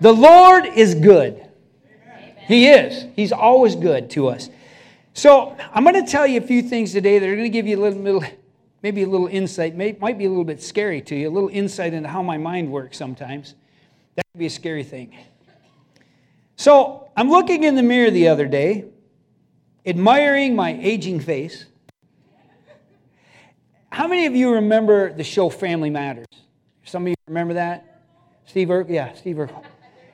The Lord is good. Amen. He is. He's always good to us. So I'm going to tell you a few things today that are going to give you a little, maybe a little insight. Might be a little bit scary to you, a little insight into how my mind works sometimes. That could be a scary thing. So I'm looking in the mirror the other day, admiring my aging face. How many of you remember the show Family Matters? Some of you remember that? Steve Urkel? Yeah, Steve Urkel.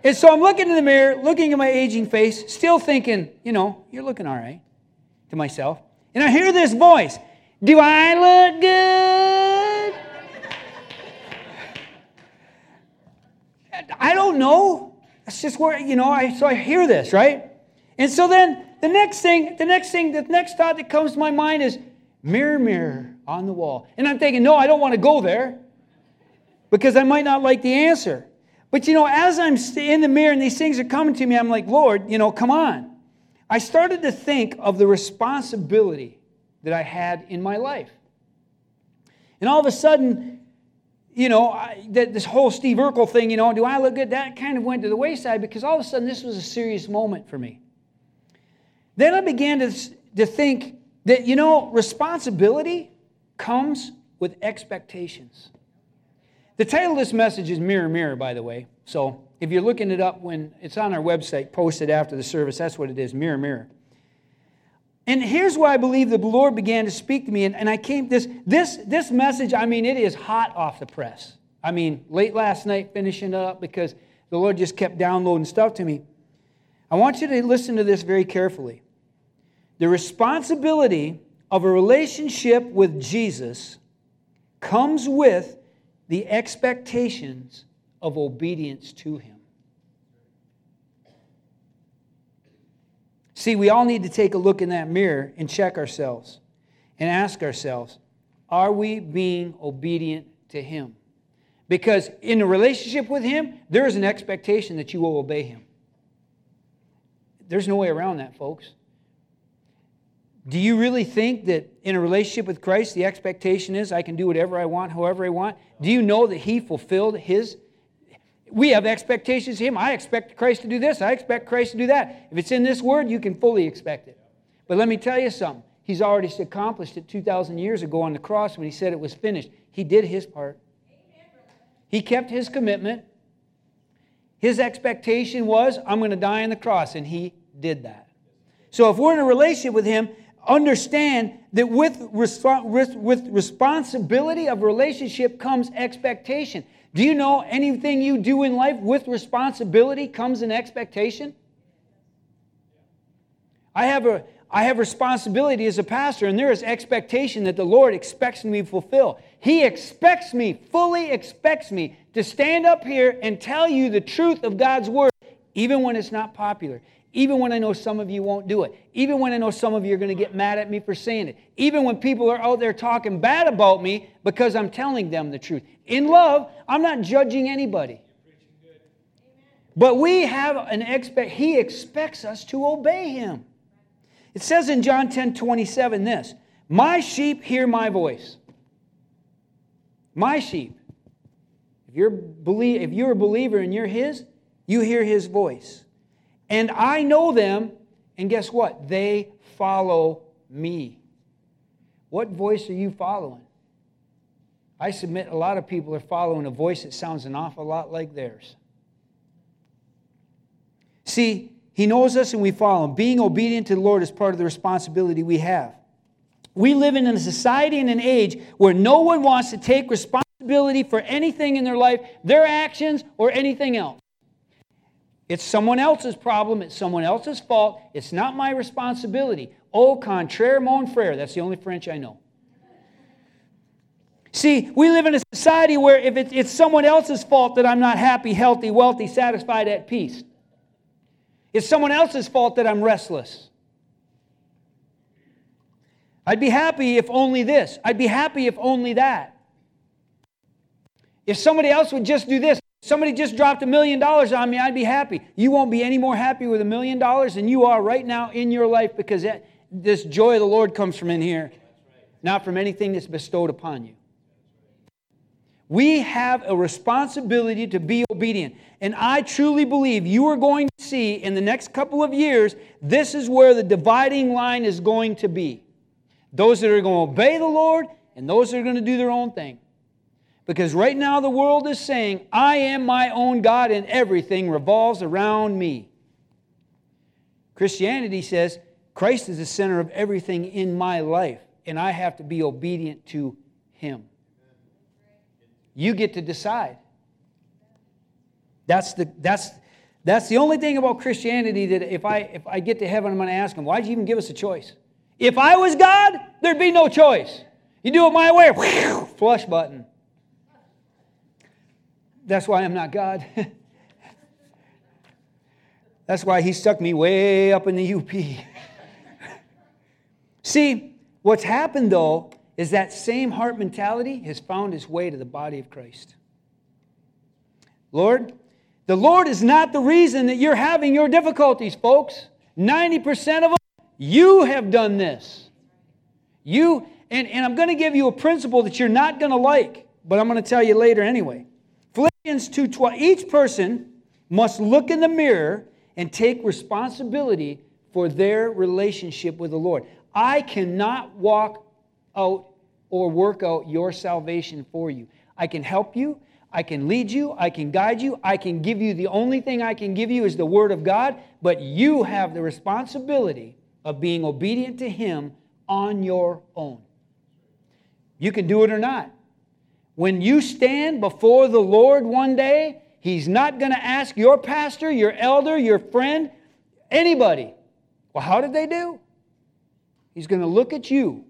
And so I'm looking in the mirror, looking at my aging face, still thinking, you know, you're looking all right, to myself. And I hear this voice, "Do I look good?" I don't know. That's just where, you know, I hear this, right? And so then the next thought that comes to my mind is, mirror, mirror on the wall. And I'm thinking, no, I don't want to go there because I might not like the answer. But, you know, as I'm in the mirror and these things are coming to me, I'm like, Lord, you know, come on. I started to think of the responsibility that I had in my life. And all of a sudden, you know, this whole Steve Urkel thing, you know, do I look good? That kind of went to the wayside because all of a sudden this was a serious moment for me. Then I began to think that, you know, responsibility comes with expectations. The title of this message is Mirror, Mirror, by the way. So if you're looking it up, when it's on our website, posted after the service, that's what it is, Mirror, Mirror. And here's why I believe the Lord began to speak to me. And I came, this message, I mean, it is hot off the press. I mean, late last night, finishing it up because the Lord just kept downloading stuff to me. I want you to listen to this very carefully. The responsibility of a relationship with Jesus comes with the expectations of obedience to Him. See, we all need to take a look in that mirror and check ourselves and ask ourselves, are we being obedient to Him? Because in a relationship with Him, there is an expectation that you will obey Him. There's no way around that, folks. Do you really think that in a relationship with Christ, the expectation is I can do whatever I want, however I want? Do you know that He fulfilled His? We have expectations of Him. I expect Christ to do this. I expect Christ to do that. If it's in this Word, you can fully expect it. But let me tell you something. He's already accomplished it 2,000 years ago on the cross when He said it was finished. He did His part. He kept His commitment. His expectation was, I'm going to die on the cross, and He did that. So if we're in a relationship with Him, understand that with responsibility of relationship comes expectation. Do you know anything you do in life with responsibility comes an expectation? I have responsibility as a pastor, and there is expectation that the Lord expects me to fulfill. He expects me, fully expects me, to stand up here and tell you the truth of God's Word, even when it's not popular. Even when I know some of you won't do it. Even when I know some of you are going to get mad at me for saying it. Even when people are out there talking bad about me because I'm telling them the truth. In love, I'm not judging anybody. But we have an He expects us to obey Him. It says in John 10:27 this, "My sheep hear my voice." My sheep. If you're a believer and you're His, you hear His voice. And I know them, and guess what? They follow me. What voice are you following? I submit a lot of people are following a voice that sounds an awful lot like theirs. See, He knows us and we follow Him. Being obedient to the Lord is part of the responsibility we have. We live in a society and an age where no one wants to take responsibility for anything in their life, their actions, or anything else. It's someone else's problem. It's someone else's fault. It's not my responsibility. Au contraire, mon frère. That's the only French I know. See, we live in a society where if it's someone else's fault that I'm not happy, healthy, wealthy, satisfied, at peace. It's someone else's fault that I'm restless. I'd be happy if only this. I'd be happy if only that. If somebody else would just do this. Somebody just dropped $1 million on me, I'd be happy. You won't be any more happy with $1 million than you are right now in your life because this joy of the Lord comes from in here, not from anything that's bestowed upon you. We have a responsibility to be obedient. And I truly believe you are going to see in the next couple of years, this is where the dividing line is going to be. Those that are going to obey the Lord and those that are going to do their own thing. Because right now the world is saying, I am my own God and everything revolves around me. Christianity says, Christ is the center of everything in my life and I have to be obedient to Him. You get to decide. That's the only thing about Christianity that if I get to heaven, I'm going to ask Him, why'd you even give us a choice? If I was God, there'd be no choice. You do it my way, whew, flush button. That's why I'm not God. That's why He stuck me way up in the UP. See, what's happened though is that same heart mentality has found its way to the body of Christ. Lord, the Lord is not the reason that you're having your difficulties, folks. 90% of them, you have done this. And I'm going to give you a principle that you're not going to like, but I'm going to tell you later anyway. Philippians 2:12, each person must look in the mirror and take responsibility for their relationship with the Lord. I cannot walk out or work out your salvation for you. I can help you. I can lead you. I can guide you. I can give you the only thing I can give you is the Word of God, but you have the responsibility of being obedient to Him on your own. You can do it or not. When you stand before the Lord one day, He's not going to ask your pastor, your elder, your friend, anybody, well, how did they do? He's going to look at you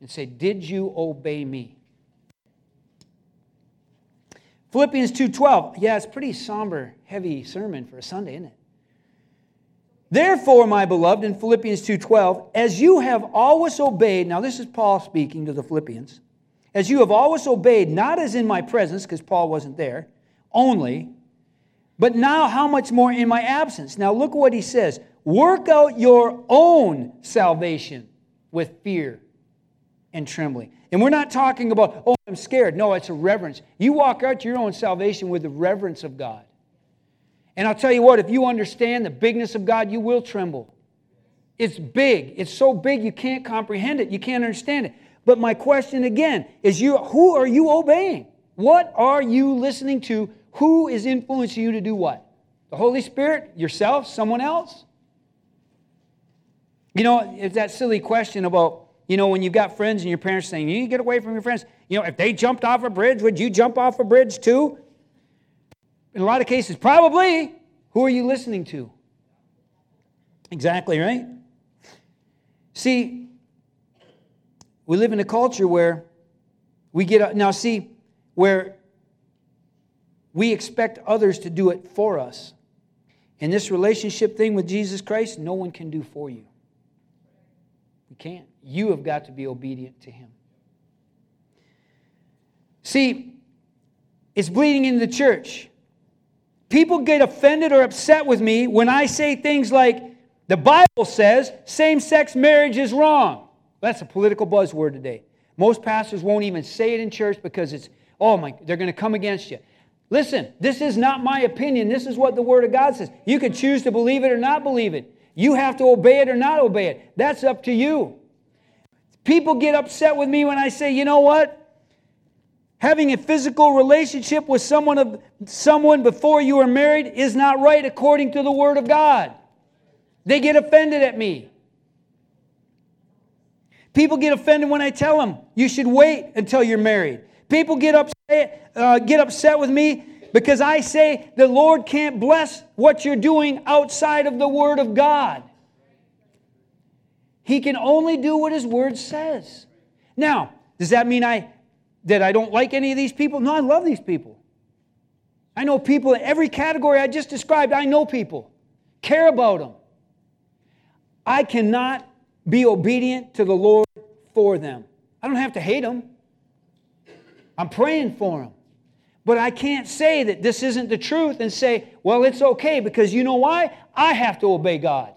and say, did you obey me? Philippians 2:12. Yeah, it's a pretty somber, heavy sermon for a Sunday, isn't it? Therefore, my beloved, in Philippians 2:12, as you have always obeyed, now this is Paul speaking to the Philippians, as you have always obeyed, not as in my presence, because Paul wasn't there, only, but now how much more in my absence? Now look what he says. Work out your own salvation with fear and trembling. And we're not talking about, oh, I'm scared. No, it's a reverence. You walk out your own salvation with the reverence of God. And I'll tell you what, if you understand the bigness of God, you will tremble. It's big. It's so big you can't comprehend it. You can't understand it. But my question again is, who are you obeying? What are you listening to? Who is influencing you to do what? The Holy Spirit? Yourself? Someone else? You know, it's that silly question about, you know, when you've got friends and your parents saying, you need to get away from your friends. You know, if they jumped off a bridge, would you jump off a bridge too? In a lot of cases, probably. Who are you listening to? Exactly, right? See, we live in a culture where we get, now see, where we expect others to do it for us. And this relationship thing with Jesus Christ, no one can do for you. You can't. You have got to be obedient to Him. See, it's bleeding into the church. People get offended or upset with me when I say things like, the Bible says same-sex marriage is wrong. That's a political buzzword today. Most pastors won't even say it in church because it's, oh my, they're going to come against you. Listen, this is not my opinion. This is what the Word of God says. You can choose to believe it or not believe it. You have to obey it or not obey it. That's up to you. People get upset with me when I say, you know what? Having a physical relationship with someone before you are married is not right according to the Word of God. They get offended at me. People get offended when I tell them, you should wait until you're married. People get upset with me because I say the Lord can't bless what you're doing outside of the Word of God. He can only do what His Word says. Now, does that mean that I don't like any of these people? No, I love these people. I know people in every category I just described. I know people. Care about them. I cannot be obedient to the Lord for them. I don't have to hate them. I'm praying for them. But I can't say that this isn't the truth and say, well, it's okay, because you know why? I have to obey God.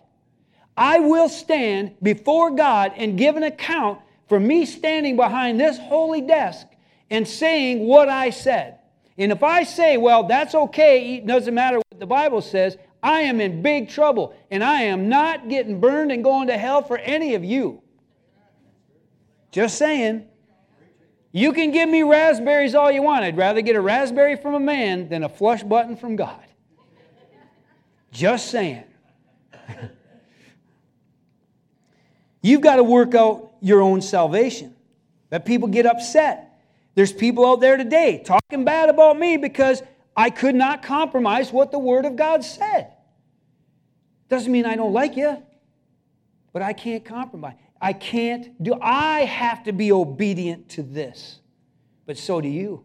I will stand before God and give an account for me standing behind this holy desk and saying what I said. And if I say, well, that's okay, it doesn't matter what the Bible says, I am in big trouble, and I am not getting burned and going to hell for any of you. Just saying. You can give me raspberries all you want. I'd rather get a raspberry from a man than a flush button from God. Just saying. You've got to work out your own salvation. That people get upset. There's people out there today talking bad about me because I could not compromise what the Word of God said. Doesn't mean I don't like you, but I can't compromise. I can't do. I have to be obedient to this, but so do you.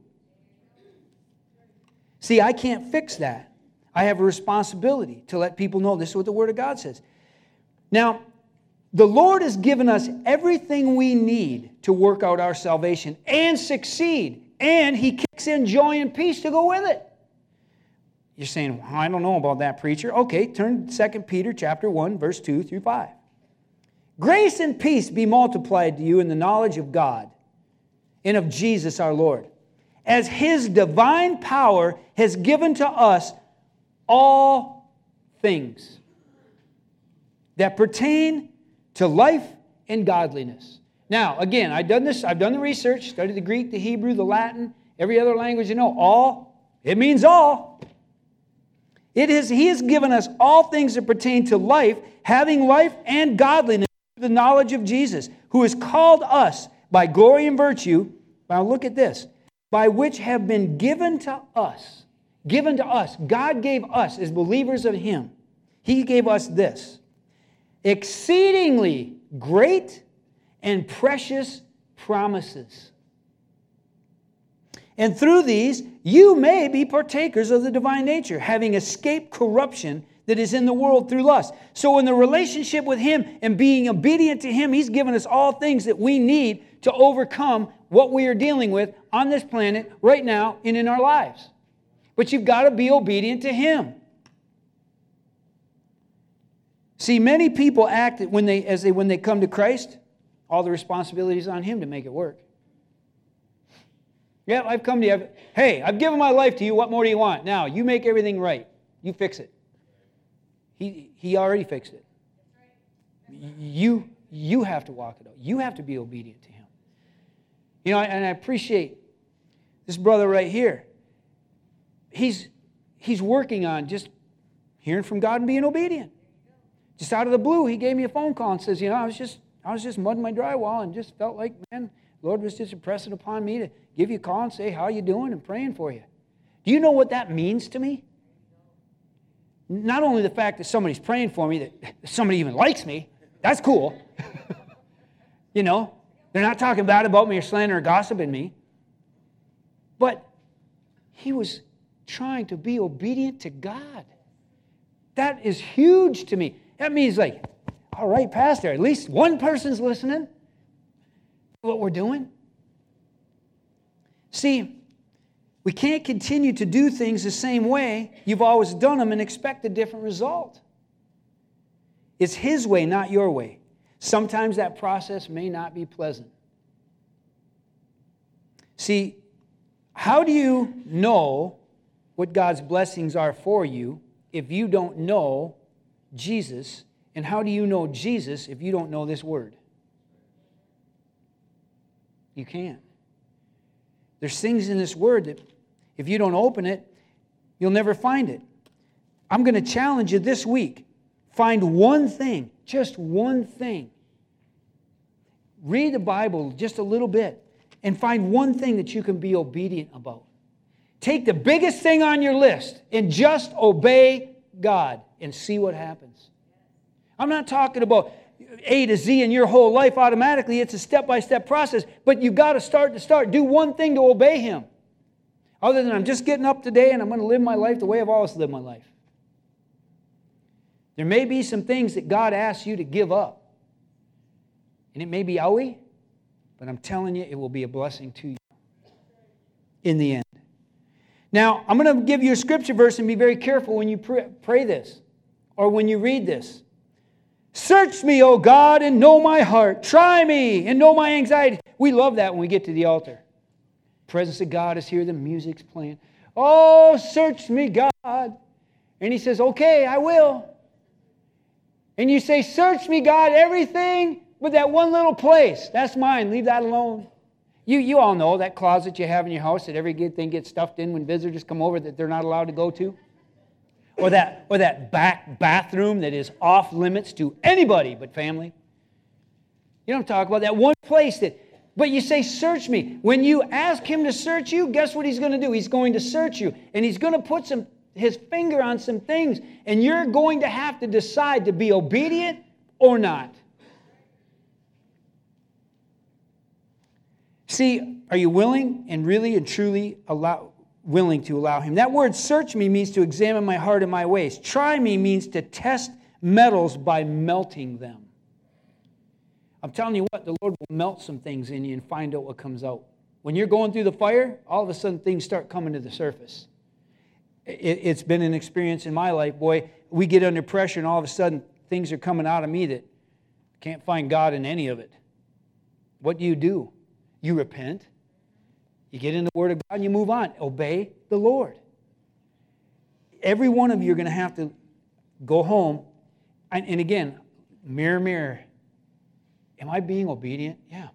See, I can't fix that. I have a responsibility to let people know this is what the Word of God says. Now, the Lord has given us everything we need to work out our salvation and succeed. And He kicks in joy and peace to go with it. You're saying, well, I don't know about that, preacher. Okay, turn to 2 Peter chapter 1, verse 2 through 5. Grace and peace be multiplied to you in the knowledge of God and of Jesus our Lord, as His divine power has given to us all things that pertain to life and godliness. Now, again, I've done the research, studied the Greek, the Hebrew, the Latin, every other language you know. All, it means all. He has given us all things that pertain to life, having life and godliness through the knowledge of Jesus, who has called us by glory and virtue. Now look at this. By which have been given to us. Given to us. God gave us as believers of Him. He gave us this. Exceedingly great and precious promises. And through these, you may be partakers of the divine nature, having escaped corruption that is in the world through lust. So in the relationship with Him and being obedient to Him, He's given us all things that we need to overcome what we are dealing with on this planet right now and in our lives. But you've got to be obedient to Him. See, many people act when they come to Christ, all the responsibility is on Him to make it work. Yeah, I've come to you. Hey, I've given my life to you. What more do you want? Now, you make everything right. You fix it. He already fixed it. You have to walk it out. You have to be obedient to Him. You know, and I appreciate this brother right here. He's working on just hearing from God and being obedient. Just out of the blue, he gave me a phone call and says, you know, I was just mudding my drywall and just felt like, man, the Lord was just impressing upon me to give you a call and say, how you doing, and praying for you. Do you know what that means to me? Not only the fact that somebody's praying for me, that somebody even likes me, that's cool. You know, they're not talking bad about me or slander or gossiping me. But he was trying to be obedient to God. That is huge to me. That means like, all right, Pastor, at least one person's listening to what we're doing. See, we can't continue to do things the same way you've always done them and expect a different result. It's His way, not your way. Sometimes that process may not be pleasant. See, how do you know what God's blessings are for you if you don't know Jesus? And how do you know Jesus if you don't know this Word? You can't. There's things in this Word that if you don't open it, you'll never find it. I'm going to challenge you this week. Find one thing, just one thing. Read the Bible just a little bit and find one thing that you can be obedient about. Take the biggest thing on your list and just obey God and see what happens. I'm not talking about A to Z in your whole life automatically. It's a step-by-step process. But you've got to start. Do one thing to obey Him. Other than I'm just getting up today and I'm going to live my life the way I've always lived my life. There may be some things that God asks you to give up. And it may be owie, but I'm telling you, it will be a blessing to you in the end. Now, I'm going to give you a scripture verse and be very careful when you pray this or when you read this. Search me, O God, and know my heart. Try me and know my anxiety. We love that when we get to the altar. presence of God is here. The music's playing. Oh, search me, God. And he says, okay, I will. And you say, search me, God, everything but that one little place. That's mine. Leave that alone. You all know that closet you have in your house that every good thing gets stuffed in when visitors come over that they're not allowed to go to. Or that back bathroom that is off limits to anybody but family. You know what I'm talking about? That one place that, but you say, search me. When you ask him to search you, guess what he's going to do? He's going to search you. And he's going to put his finger on some things. And you're going to have to decide to be obedient or not. See, are you willing and really and truly willing to allow him? That word search me means to examine my heart and my ways. Try me means to test metals by melting them. I'm telling you what, the Lord will melt some things in you and find out what comes out. When you're going through the fire, all of a sudden things start coming to the surface. It's been an experience in my life, boy. We get under pressure and all of a sudden things are coming out of me that can't find God in any of it. What do? You repent. You get in the Word of God and you move on. Obey the Lord. Every one of you are going to have to go home. And again, mirror, mirror. Am I being obedient? Yeah.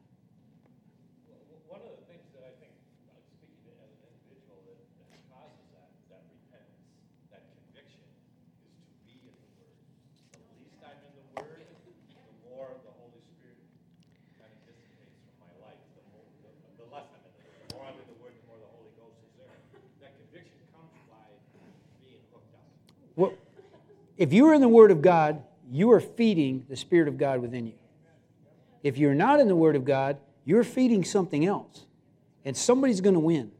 One of the things that I think, speaking as an individual, that causes that repentance, that conviction, is to be in the Word. The least I'm in the Word, the more of the Holy Spirit kind of dissipates from my life. The less I'm in the Word, the more I'm in the Word, the more the Holy Ghost is there. That conviction comes by being hooked up. Well, if you're in the Word of God, you are feeding the Spirit of God within you. If you're not in the Word of God, you're feeding something else. And somebody's going to win.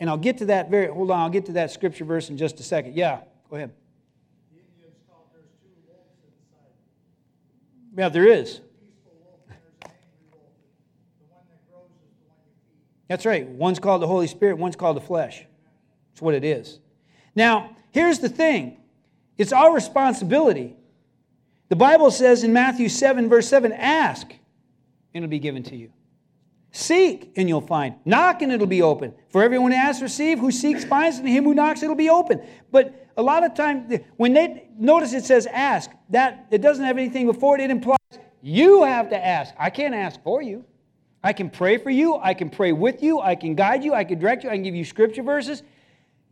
And I'll get to that I'll get to that scripture verse in just a second. Yeah, go ahead. The Indians thought there's two wolves inside. Yeah, there is. Peaceful wolf and there's an angry wolf. The one that grows is the one you feed. That's right. One's called the Holy Spirit, one's called the flesh. That's what it is. Now, here's the thing. It's our responsibility. The Bible says in Matthew 7, verse 7, ask, and it'll be given to you. Seek, and you'll find. Knock, and it'll be open. For everyone who asks, receive. Who seeks, finds. And him who knocks, it'll be open. But a lot of times, when they notice it says ask, that it doesn't have anything before it. It implies you have to ask. I can't ask for you. I can pray for you. I can pray with you. I can guide you. I can direct you. I can give you scripture verses.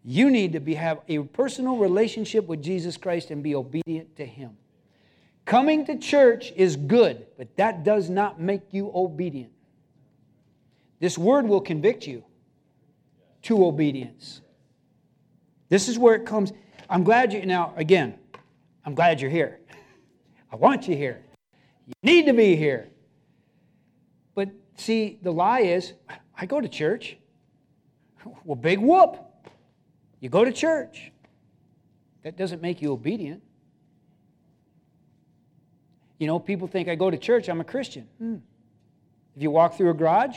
You need to have a personal relationship with Jesus Christ and be obedient to him. Coming to church is good, but that does not make you obedient. This word will convict you to obedience. This is where it comes. I'm glad you're here. I want you here. You need to be here. But see, the lie is, I go to church. Well, big whoop. You go to church. That doesn't make you obedient. You know, people think, I go to church, I'm a Christian. If you walk through a garage,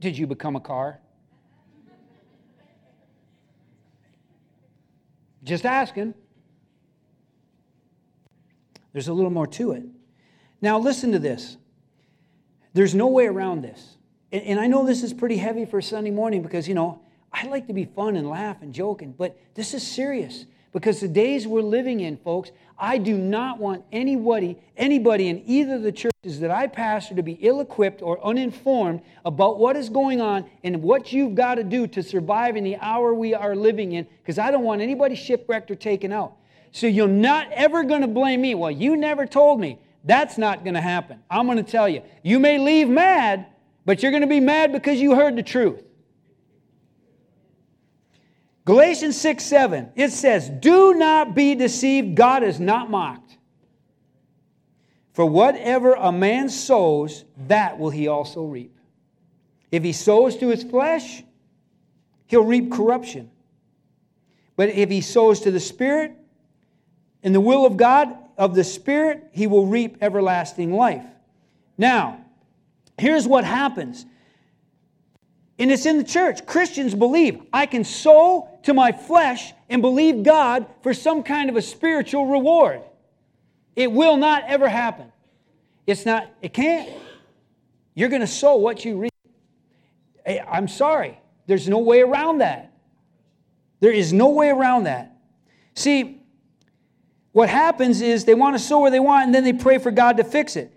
did you become a car? Just asking. There's a little more to it. Now, listen to this. There's no way around this. And I know this is pretty heavy for Sunday morning because, you know, I like to be fun and laugh and joking, but this is serious. Because the days we're living in, folks, I do not want anybody in either of the churches that I pastor to be ill-equipped or uninformed about what is going on and what you've got to do to survive in the hour we are living in, because I don't want anybody shipwrecked or taken out. So you're not ever going to blame me. Well, you never told me. That's not going to happen. I'm going to tell you. You may leave mad, but you're going to be mad because you heard the truth. Galatians 6:7, it says, do not be deceived, God is not mocked. For whatever a man sows, that will he also reap. If he sows to his flesh, he'll reap corruption. But if he sows to the Spirit, in the will of God, of the Spirit, he will reap everlasting life. Now, here's what happens. And it's in the church. Christians believe I can sow to my flesh and believe God for some kind of a spiritual reward. It will not ever happen. It can't. You're going to sow what you reap. I'm sorry. There's no way around that. There is no way around that. See, what happens is they want to sow where they want, and then they pray for God to fix it.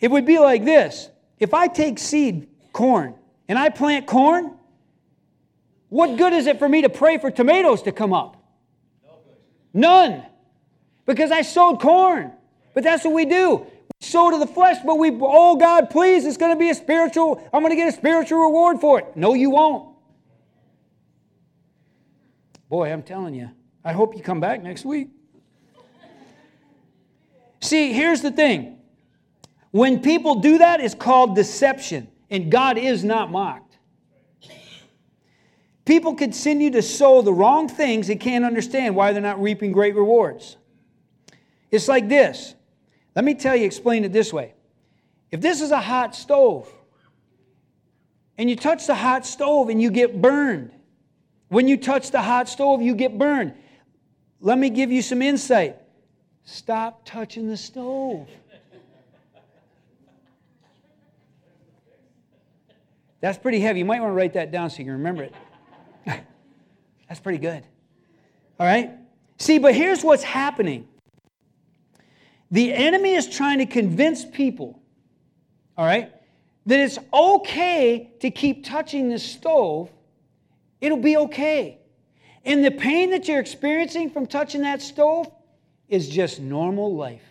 It would be like this. If I take seed corn and I plant corn, what good is it for me to pray for tomatoes to come up? None. Because I sowed corn. But that's what we do. We sow to the flesh, but we, oh God, please, it's going to be a spiritual, I'm going to get a spiritual reward for it. No, you won't. Boy, I'm telling you, I hope you come back next week. See, here's the thing. When people do that, it's called deception, and God is not mocked. People continue to sow the wrong things and can't understand why they're not reaping great rewards. It's like this. Let me tell you, explain it this way. If this is a hot stove, and you touch the hot stove and you get burned, when you touch the hot stove, you get burned. Let me give you some insight. Stop touching the stove. That's pretty heavy. You might want to write that down so you can remember it. That's pretty good. All right? See, but here's what's happening. The enemy is trying to convince people, all right, that it's okay to keep touching the stove. It'll be okay. And the pain that you're experiencing from touching that stove is just normal life.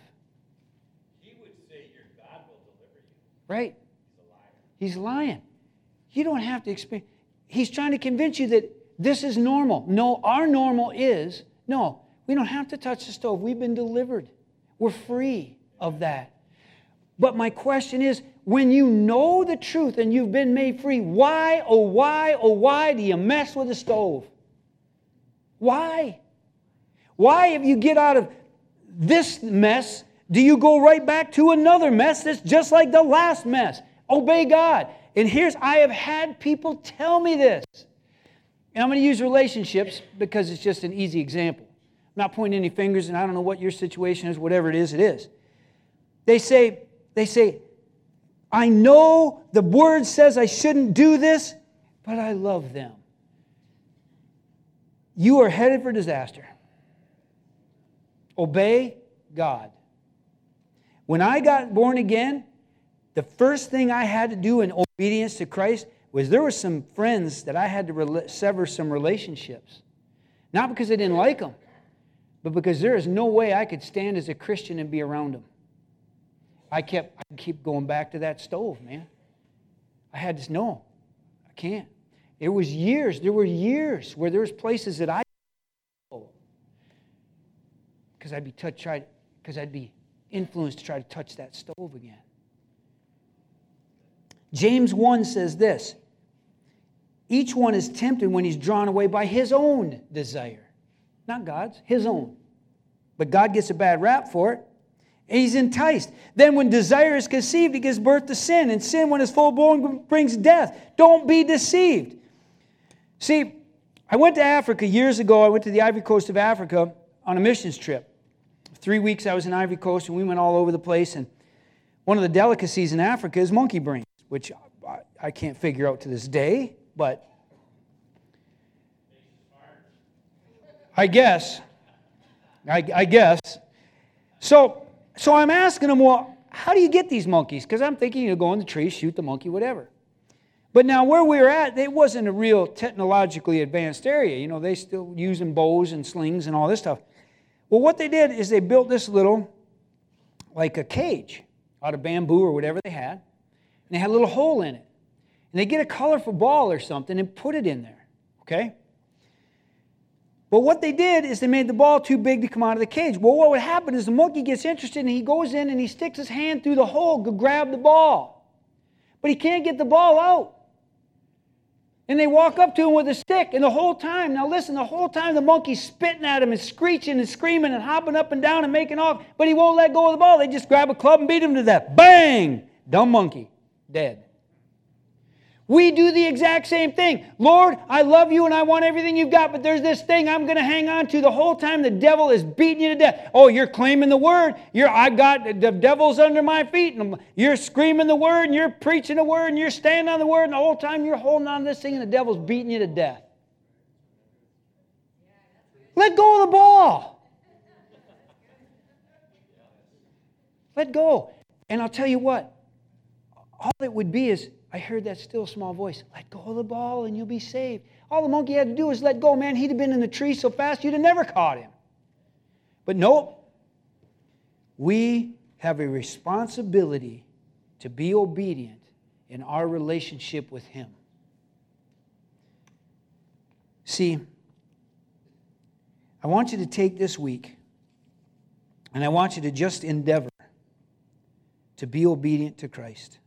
He would say your God will deliver you. Right. He's a liar. He's lying. You don't have to experience. He's trying to convince you that this is normal. No, our normal is, no, we don't have to touch the stove. We've been delivered. We're free of that. But my question is, when you know the truth and you've been made free, why, oh why, oh why do you mess with the stove? Why? Why, if you get out of this mess, do you go right back to another mess that's just like the last mess? Obey God. And here's, I have had people tell me this. And I'm going to use relationships because it's just an easy example. I'm not pointing any fingers, and I don't know what your situation is, whatever it is, it is. They say, I know the word says I shouldn't do this, but I love them. You are headed for disaster. Obey God. When I got born again, the first thing I had to do in obedience to Christ was there were some friends that I had to sever some relationships. Not because I didn't like them, but because there is no way I could stand as a Christian and be around them. I keep going back to that stove, man. I had to know. I can't. It was years. There were years where there was places that I because I'd be influenced to try to touch that stove again. James 1 says this, each one is tempted when he's drawn away by his own desire. Not God's, his own. But God gets a bad rap for it, and he's enticed. Then when desire is conceived, it gives birth to sin, and sin, when it's full blown, brings death. Don't be deceived. See, I went to Africa years ago. I went to the Ivory Coast of Africa on a missions trip. 3 weeks I was in Ivory Coast, and we went all over the place, and one of the delicacies in Africa is monkey brains, which I can't figure out to this day, but I guess. So I'm asking them, well, how do you get these monkeys? Because I'm thinking you go in the tree, shoot the monkey, whatever. But now where we were at, it wasn't a real technologically advanced area. You know, they still using bows and slings and all this stuff. Well, what they did is they built this little, like a cage out of bamboo or whatever they had, and they had a little hole in it. And they get a colorful ball or something and put it in there, okay? But what they did is they made the ball too big to come out of the cage. Well, what would happen is the monkey gets interested, and he goes in and he sticks his hand through the hole to grab the ball. But he can't get the ball out. And they walk up to him with a stick, and the whole time, now listen, the whole time the monkey's spitting at him and screeching and screaming and hopping up and down and making off, but he won't let go of the ball. They just grab a club and beat him to death. Bang! Dumb monkey. Dead. We do the exact same thing. Lord, I love you and I want everything you've got, but there's this thing I'm going to hang on to the whole time. The devil is beating you to death. Oh, you're claiming the word. The devil's under my feet. And you're screaming the word and you're preaching the word and you're standing on the word, and the whole time you're holding on to this thing and the devil's beating you to death. Let go of the ball. Let go. And I'll tell you what, all it would be is, I heard that still small voice, let go of the ball and you'll be saved. All the monkey had to do was let go, man. He'd have been in the tree so fast you'd have never caught him. But no, we have a responsibility to be obedient in our relationship with Him. See, I want you to take this week and I want you to just endeavor to be obedient to Christ.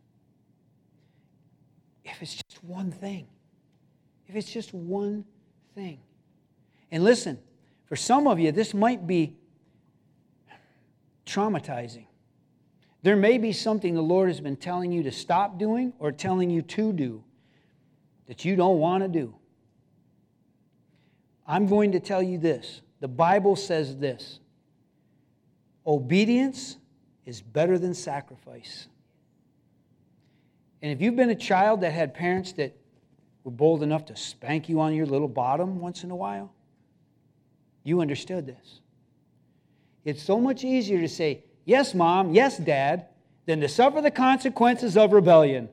If it's just one thing. If it's just one thing. And listen, for some of you, this might be traumatizing. There may be something the Lord has been telling you to stop doing or telling you to do that you don't want to do. I'm going to tell you this. The Bible says this. Obedience is better than sacrifice. And if you've been a child that had parents that were bold enough to spank you on your little bottom once in a while, you understood this. It's so much easier to say, yes, Mom, yes, Dad, than to suffer the consequences of rebellion.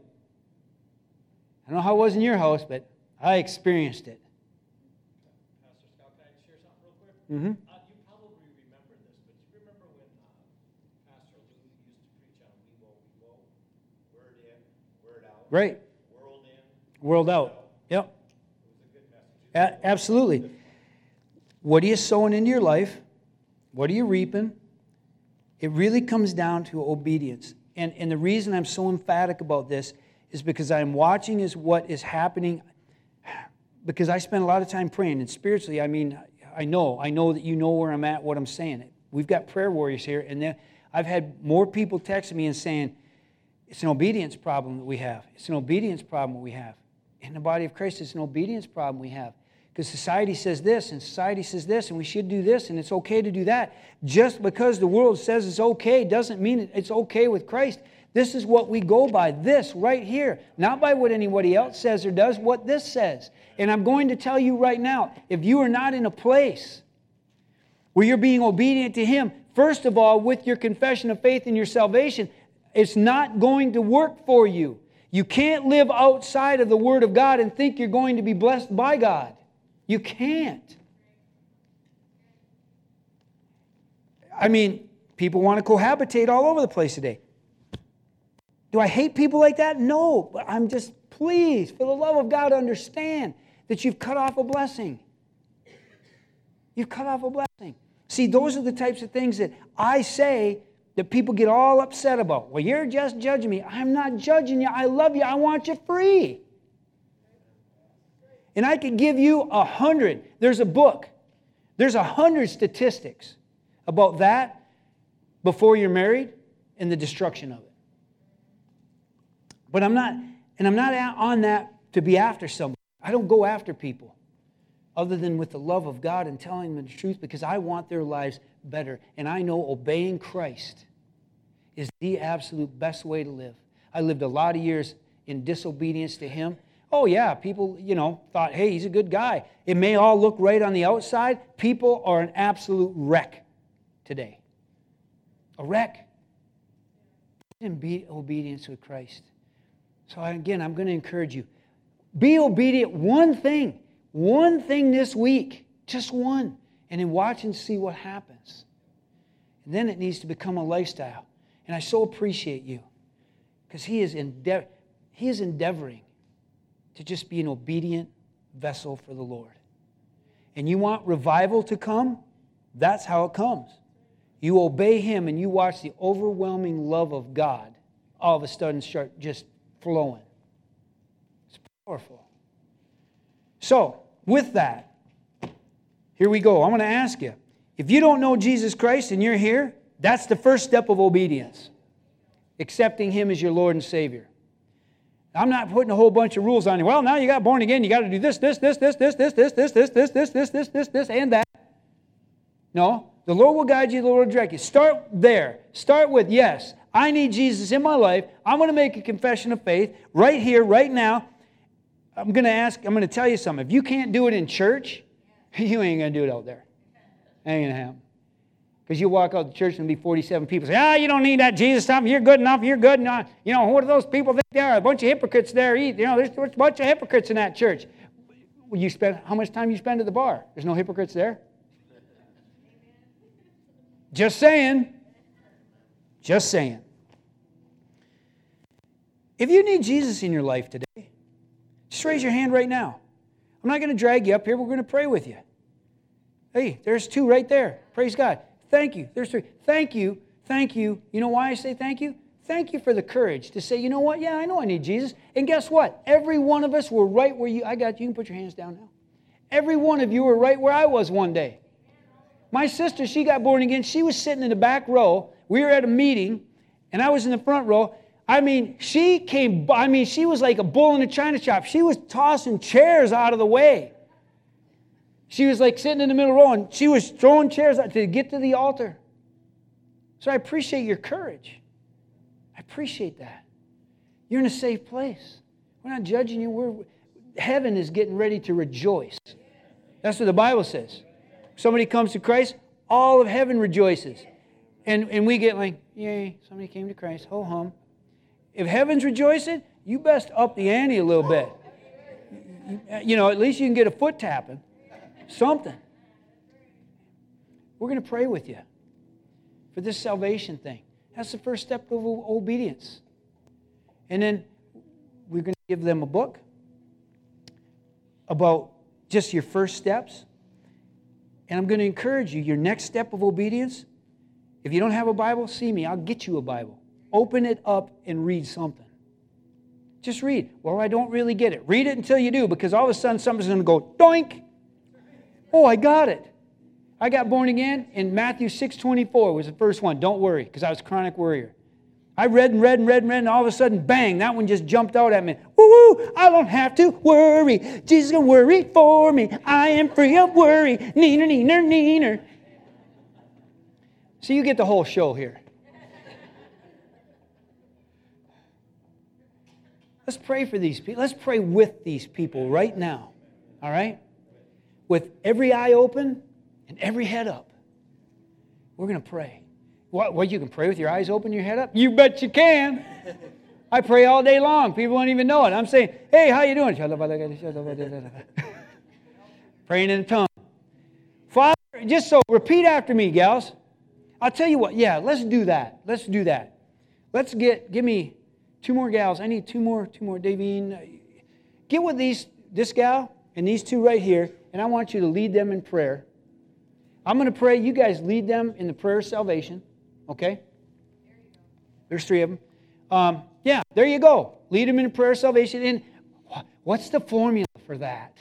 I don't know how it was in your house, but I experienced it. Pastor Scott, can I share something real quick? Mm-hmm. Right. World in. World out. Yep. Absolutely. What are you sowing into your life? What are you reaping? It really comes down to obedience. And the reason I'm so emphatic about this is because I'm watching is what is happening. Because I spend a lot of time praying. And spiritually, I mean, I know that you know where I'm at, what I'm saying. We've got prayer warriors here. And then I've had more people texting me and saying, it's an obedience problem that we have. It's an obedience problem we have. In the body of Christ, it's an obedience problem we have. Because society says this, and society says this, and we should do this, and it's okay to do that. Just because the world says it's okay doesn't mean it's okay with Christ. This is what we go by, this right here. Not by what anybody else says or does, what this says. And I'm going to tell you right now, if you are not in a place where you're being obedient to Him, first of all, with your confession of faith and your salvation, it's not going to work for you. You can't live outside of the Word of God and think you're going to be blessed by God. You can't. I mean, people want to cohabitate all over the place today. Do I hate people like that? No, but I'm just, please, for the love of God, understand that you've cut off a blessing. You've cut off a blessing. See, those are the types of things that I say that people get all upset about. Well, you're just judging me. I'm not judging you. I love you. I want you free. And I could give you 100. There's a book. There's 100 statistics about that before you're married and the destruction of it. But I'm not on that to be after somebody. I don't go after people other than with the love of God and telling them the truth, because I want their lives better. And I know obeying Christ is the absolute best way to live. I lived a lot of years in disobedience to Him. Oh yeah, people, thought, hey, he's a good guy. It may all look right on the outside. People are an absolute wreck today. A wreck. And be obedience with Christ. So again, I'm going to encourage you. Be obedient. One thing this week. Just one. And then watch and see what happens. And then it needs to become a lifestyle. And I so appreciate you. Because he is endeavoring to just be an obedient vessel for the Lord. And you want revival to come? That's how it comes. You obey Him and you watch the overwhelming love of God all of a sudden start just flowing. It's powerful. So, with that, here we go. I'm going to ask you, if you don't know Jesus Christ and you're here, that's the first step of obedience. Accepting Him as your Lord and Savior. I'm not putting a whole bunch of rules on you. Well, now you got born again. You got to do this, and that. No, the Lord will guide you. The Lord will direct you. Start there. Start with, yes, I need Jesus in my life. I'm going to make a confession of faith right here, right now. I'm going to tell you something. If you can't do it in church, you ain't going to do it out there. Ain't going to happen. Because you walk out the church and there'll be 47 people say, you don't need that Jesus stuff. You're good enough. You're good enough. You know, what do those people think they are? A bunch of hypocrites there. You know, there's a bunch of hypocrites in that church. How much time you spend at the bar? There's no hypocrites there. Just saying. Just saying. If you need Jesus in your life today, just raise your hand right now. I'm not going to drag you up here. We're going to pray with you. Hey, there's two right there. Praise God. Thank you. There's three. Thank you. Thank you. You know why I say thank you? Thank you for the courage to say, you know what? Yeah, I know I need Jesus. And guess what? Every one of us were right where you... I got you. You can put your hands down now. Every one of you were right where I was one day. My sister, she got born again. She was sitting in the back row. We were at a meeting, and I was in the front row. I mean, she was like a bull in a china shop. She was tossing chairs out of the way. She was like sitting in the middle row, and she was throwing chairs out to get to the altar. So I appreciate your courage. I appreciate that. You're in a safe place. We're not judging you. Heaven is getting ready to rejoice. That's what the Bible says. If somebody comes to Christ, all of heaven rejoices. And we get like, yay, somebody came to Christ. Ho-hum. If heaven's rejoicing, you best up the ante a little bit. You know, at least you can get a foot tapping. Something. We're going to pray with you for this salvation thing. That's the first step of obedience. And then we're going to give them a book about just your first steps. And I'm going to encourage you, your next step of obedience, if you don't have a Bible, see me. I'll get you a Bible. Open it up and read something. Just read. Well, I don't really get it. Read it until you do, because all of a sudden something's going to go, doink. Oh, I got it. I got born again, and Matthew 6:24 was the first one. Don't worry, because I was a chronic worrier. I read and read and read and read, and all of a sudden, bang, that one just jumped out at me. Woo-hoo, I don't have to worry. Jesus can worry for me. I am free of worry. Neener, neener, neener. So you get the whole show here. Let's pray for these people. Let's pray with these people right now. All right? With every eye open and every head up, we're going to pray. What, you can pray with your eyes open and your head up? You bet you can. I pray all day long. People don't even know it. I'm saying, hey, how you doing? Praying in the tongue. Father, just so repeat after me, gals. I'll tell you what. Yeah, let's do that. Let's do that. Let's give me two more gals. I need two more. Davine, get with this gal and these two right here. And I want you to lead them in prayer. I'm going to pray. You guys lead them in the prayer of salvation. Okay? There's three of them. Yeah, there you go. Lead them in the prayer of salvation. And what's the formula for that?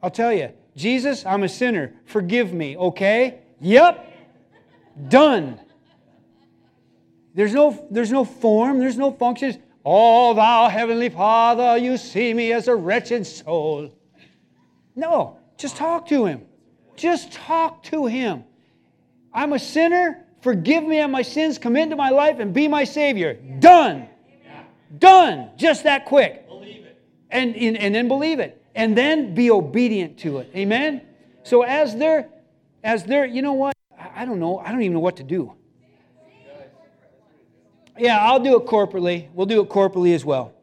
I'll tell you. Jesus, I'm a sinner. Forgive me. Okay? Yep. Done. There's no form. There's no functions. Oh, thou heavenly Father, you see me as a wretched soul. No, just talk to him. Just talk to him. I'm a sinner. Forgive me of my sins. Come into my life and be my Savior. Yeah. Done. Yeah. Done. Just that quick. Believe it. And then believe it. And then be obedient to it. Amen? So as they're, you know what? I don't know. I don't even know what to do. Yeah, I'll do it corporately. We'll do it corporately as well.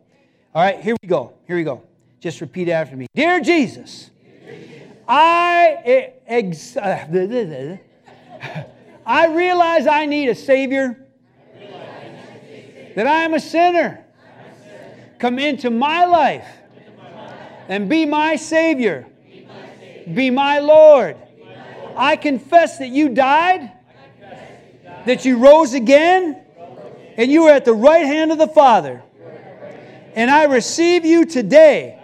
All right, here we go. Here we go. Just repeat after me. Dear Jesus. I realize I need a Savior, that I am a sinner. Come into my life and be my Savior, be my Lord. I confess that you died, that you rose again, and you are at the right hand of the Father. And I receive you today.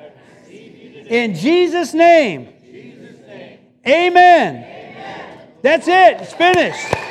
In Jesus' name. Amen. Amen. That's it. It's finished.